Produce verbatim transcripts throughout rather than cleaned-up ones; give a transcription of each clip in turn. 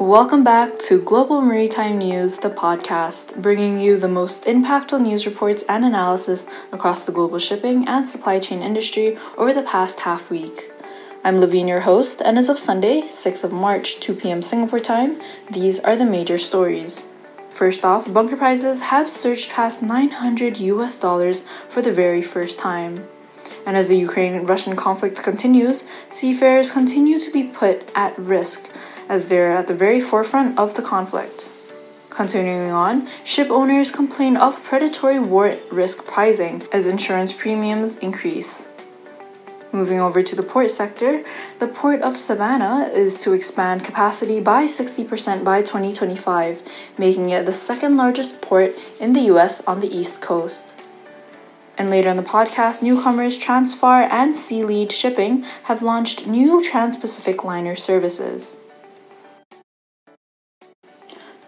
Welcome back to Global Maritime News, the podcast, bringing you the most impactful news reports and analysis across the global shipping and supply chain industry over the past half week. I'm Levine, your host, and as of Sunday, sixth of March, two p.m. Singapore time, these are the major stories. First off, bunker prices have surged past nine hundred U S dollars for the very first time. And as the Ukraine-Russian conflict continues, seafarers continue to be put at risk, as they're at the very forefront of the conflict. Continuing on, ship owners complain of predatory war risk pricing as insurance premiums increase. Moving over to the port sector, the Port of Savannah is to expand capacity by sixty percent by twenty twenty-five, making it the second largest port in the U S on the East Coast. And later in the podcast, newcomers Transfar and Sea Lead Shipping have launched new Trans-Pacific liner services.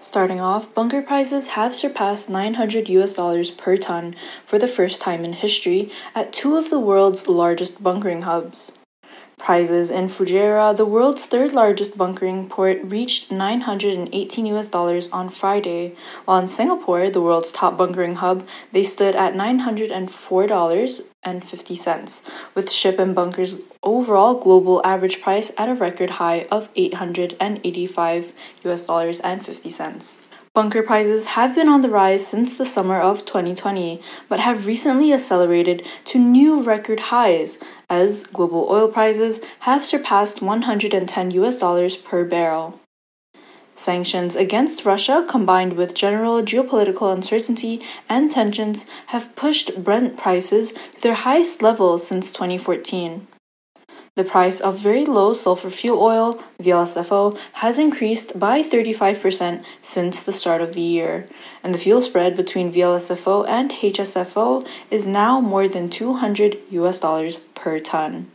Starting off, bunker prices have surpassed nine hundred U S dollars per ton for the first time in history at two of the world's largest bunkering hubs. Prices in Fujairah, the world's third largest bunkering port, reached nine hundred eighteen U S dollars on Friday, while in Singapore, the world's top bunkering hub, they stood at nine hundred four dollars and fifty cents, with Ship and Bunkers' overall global average price at a record high of eight hundred eighty-five U S dollars and fifty cents. Bunker prices have been on the rise since the summer of twenty twenty, but have recently accelerated to new record highs as global oil prices have surpassed one hundred ten U S dollars per barrel. Sanctions against Russia, combined with general geopolitical uncertainty and tensions, have pushed Brent prices to their highest levels since twenty fourteen. The price of very low sulfur fuel oil, V L S F O, has increased by thirty-five percent since the start of the year, and the fuel spread between V L S F O and H S F O is now more than two hundred U S dollars per ton.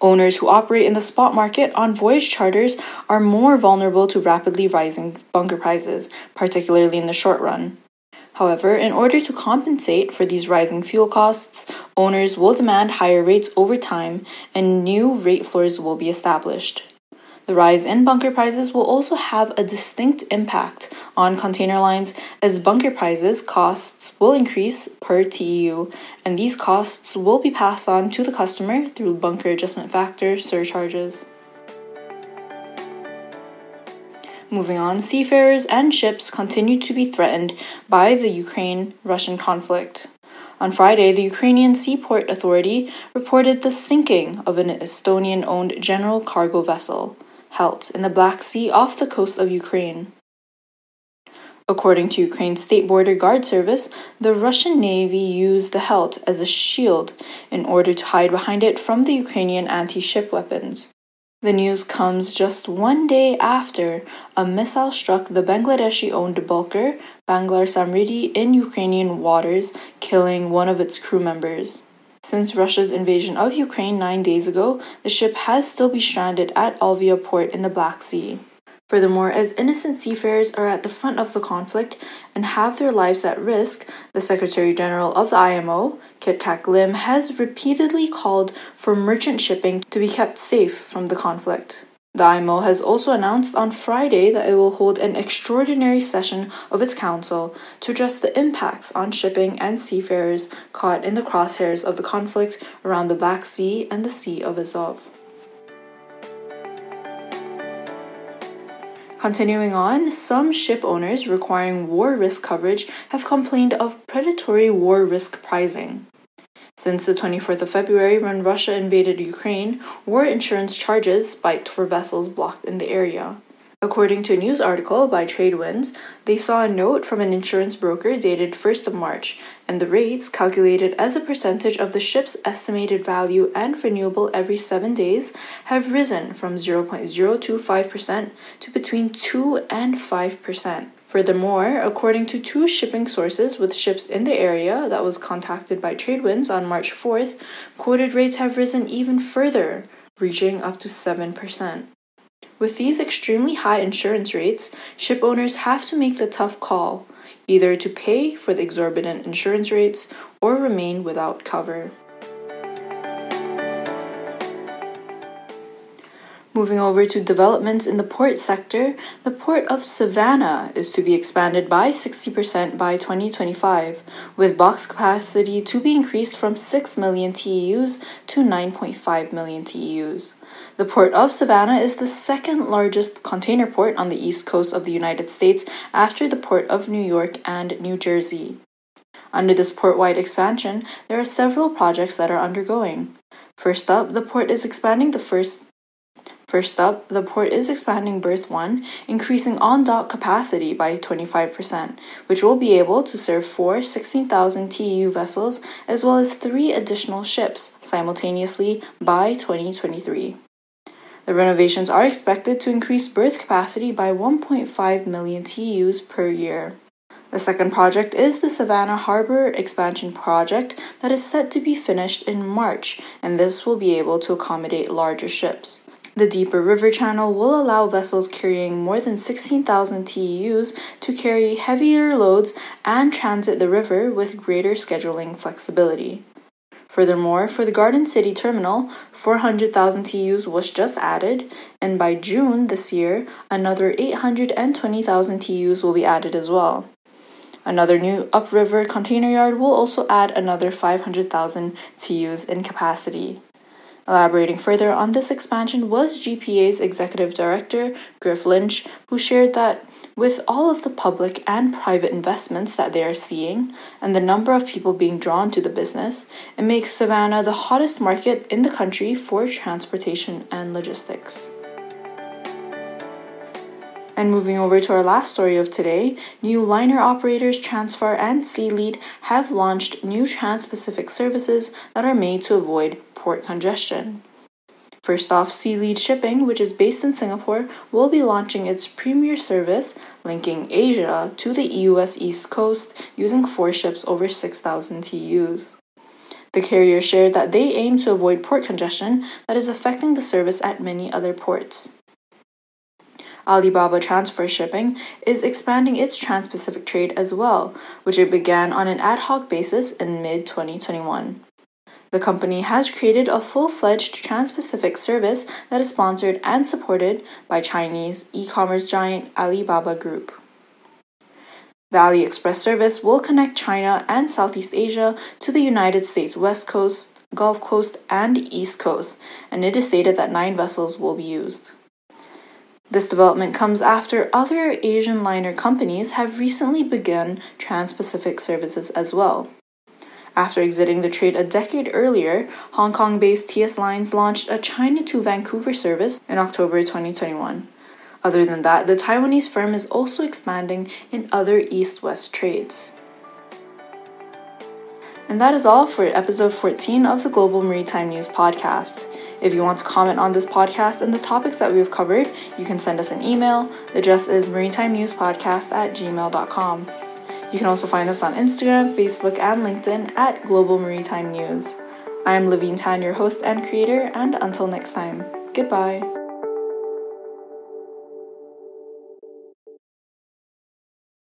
Owners who operate in the spot market on voyage charters are more vulnerable to rapidly rising bunker prices, particularly in the short run. However, in order to compensate for these rising fuel costs, owners will demand higher rates over time and new rate floors will be established. The rise in bunker prices will also have a distinct impact on container lines as bunker prices costs will increase per T E U, and these costs will be passed on to the customer through bunker adjustment factor surcharges. Moving on, seafarers and ships continue to be threatened by the Ukraine-Russian conflict. On Friday, the Ukrainian Seaport Authority reported the sinking of an Estonian-owned general cargo vessel, Helt, in the Black Sea off the coast of Ukraine. According to Ukraine's State Border Guard Service, the Russian Navy used the Helt as a shield in order to hide behind it from the Ukrainian anti-ship weapons. The news comes just one day after a missile struck the Bangladeshi-owned bulker Banglar Samridi in Ukrainian waters, killing one of its crew members. Since Russia's invasion of Ukraine nine days ago, the ship has still been stranded at Alvia port in the Black Sea. Furthermore, as innocent seafarers are at the front of the conflict and have their lives at risk, the Secretary-General of the I M O, Kitack Lim, has repeatedly called for merchant shipping to be kept safe from the conflict. The I M O has also announced on Friday that it will hold an extraordinary session of its council to address the impacts on shipping and seafarers caught in the crosshairs of the conflict around the Black Sea and the Sea of Azov. Continuing on, some ship owners requiring war risk coverage have complained of predatory war risk pricing. Since the twenty-fourth of February, when Russia invaded Ukraine, war insurance charges spiked for vessels blocked in the area. According to a news article by TradeWinds, they saw a note from an insurance broker dated first of March, and the rates, calculated as a percentage of the ship's estimated value and renewable every seven days, have risen from zero point zero two five percent to between two and five percent. Furthermore, according to two shipping sources with ships in the area that was contacted by TradeWinds on March fourth, quoted rates have risen even further, reaching up to seven percent. With these extremely high insurance rates, ship owners have to make the tough call, either to pay for the exorbitant insurance rates or remain without cover. Moving over to developments in the port sector, the port of Savannah is to be expanded by sixty percent by twenty twenty-five, with box capacity to be increased from six million T E Us to nine point five million T E Us. The port of Savannah is the second largest container port on the east coast of the United States after the port of New York and New Jersey. Under this port-wide expansion, there are several projects that are undergoing. First up, the port is expanding the first First up, the port is expanding berth one, increasing on-dock capacity by twenty-five percent, which will be able to serve four sixteen thousand T E U vessels as well as three additional ships simultaneously by twenty twenty-three. The renovations are expected to increase berth capacity by one point five million T E Us per year. The second project is the Savannah Harbor Expansion Project that is set to be finished in March, and this will be able to accommodate larger ships. The deeper river channel will allow vessels carrying more than sixteen thousand T E Us to carry heavier loads and transit the river with greater scheduling flexibility. Furthermore, for the Garden City Terminal, four hundred thousand T E Us was just added, and by June this year, another eight hundred twenty thousand T E Us will be added as well. Another new upriver container yard will also add another five hundred thousand T E Us in capacity. Elaborating further on this expansion was G P A's Executive Director, Griff Lynch, who shared that with all of the public and private investments that they are seeing and the number of people being drawn to the business, it makes Savannah the hottest market in the country for transportation and logistics. And moving over to our last story of today, new liner operators Transfar and Sea Lead have launched new trans-Pacific services that are made to avoid port congestion. First off, Sea Lead Shipping, which is based in Singapore, will be launching its premier service linking Asia to the U S East Coast using four ships over six thousand T E Us. The carrier shared that they aim to avoid port congestion that is affecting the service at many other ports. Alibaba Transfar Shipping is expanding its trans-Pacific trade as well, which it began on an ad hoc basis in mid twenty twenty-one. The company has created a full-fledged trans-Pacific service that is sponsored and supported by Chinese e-commerce giant Alibaba Group. The AliExpress service will connect China and Southeast Asia to the United States West Coast, Gulf Coast, and East Coast, and it is stated that nine vessels will be used. This development comes after other Asian liner companies have recently begun trans-Pacific services as well. After exiting the trade a decade earlier, Hong Kong-based T S Lines launched a China to Vancouver service in October twenty twenty-one. Other than that, the Taiwanese firm is also expanding in other east-west trades. And that is all for episode fourteen of the Global Maritime News podcast. If you want to comment on this podcast and the topics that we've covered, you can send us an email. The address is maritimenewspodcast at gmail dot com. You can also find us on Instagram, Facebook, and LinkedIn at Global Maritime News. I am Levine Tan, your host and creator, and until next time, goodbye.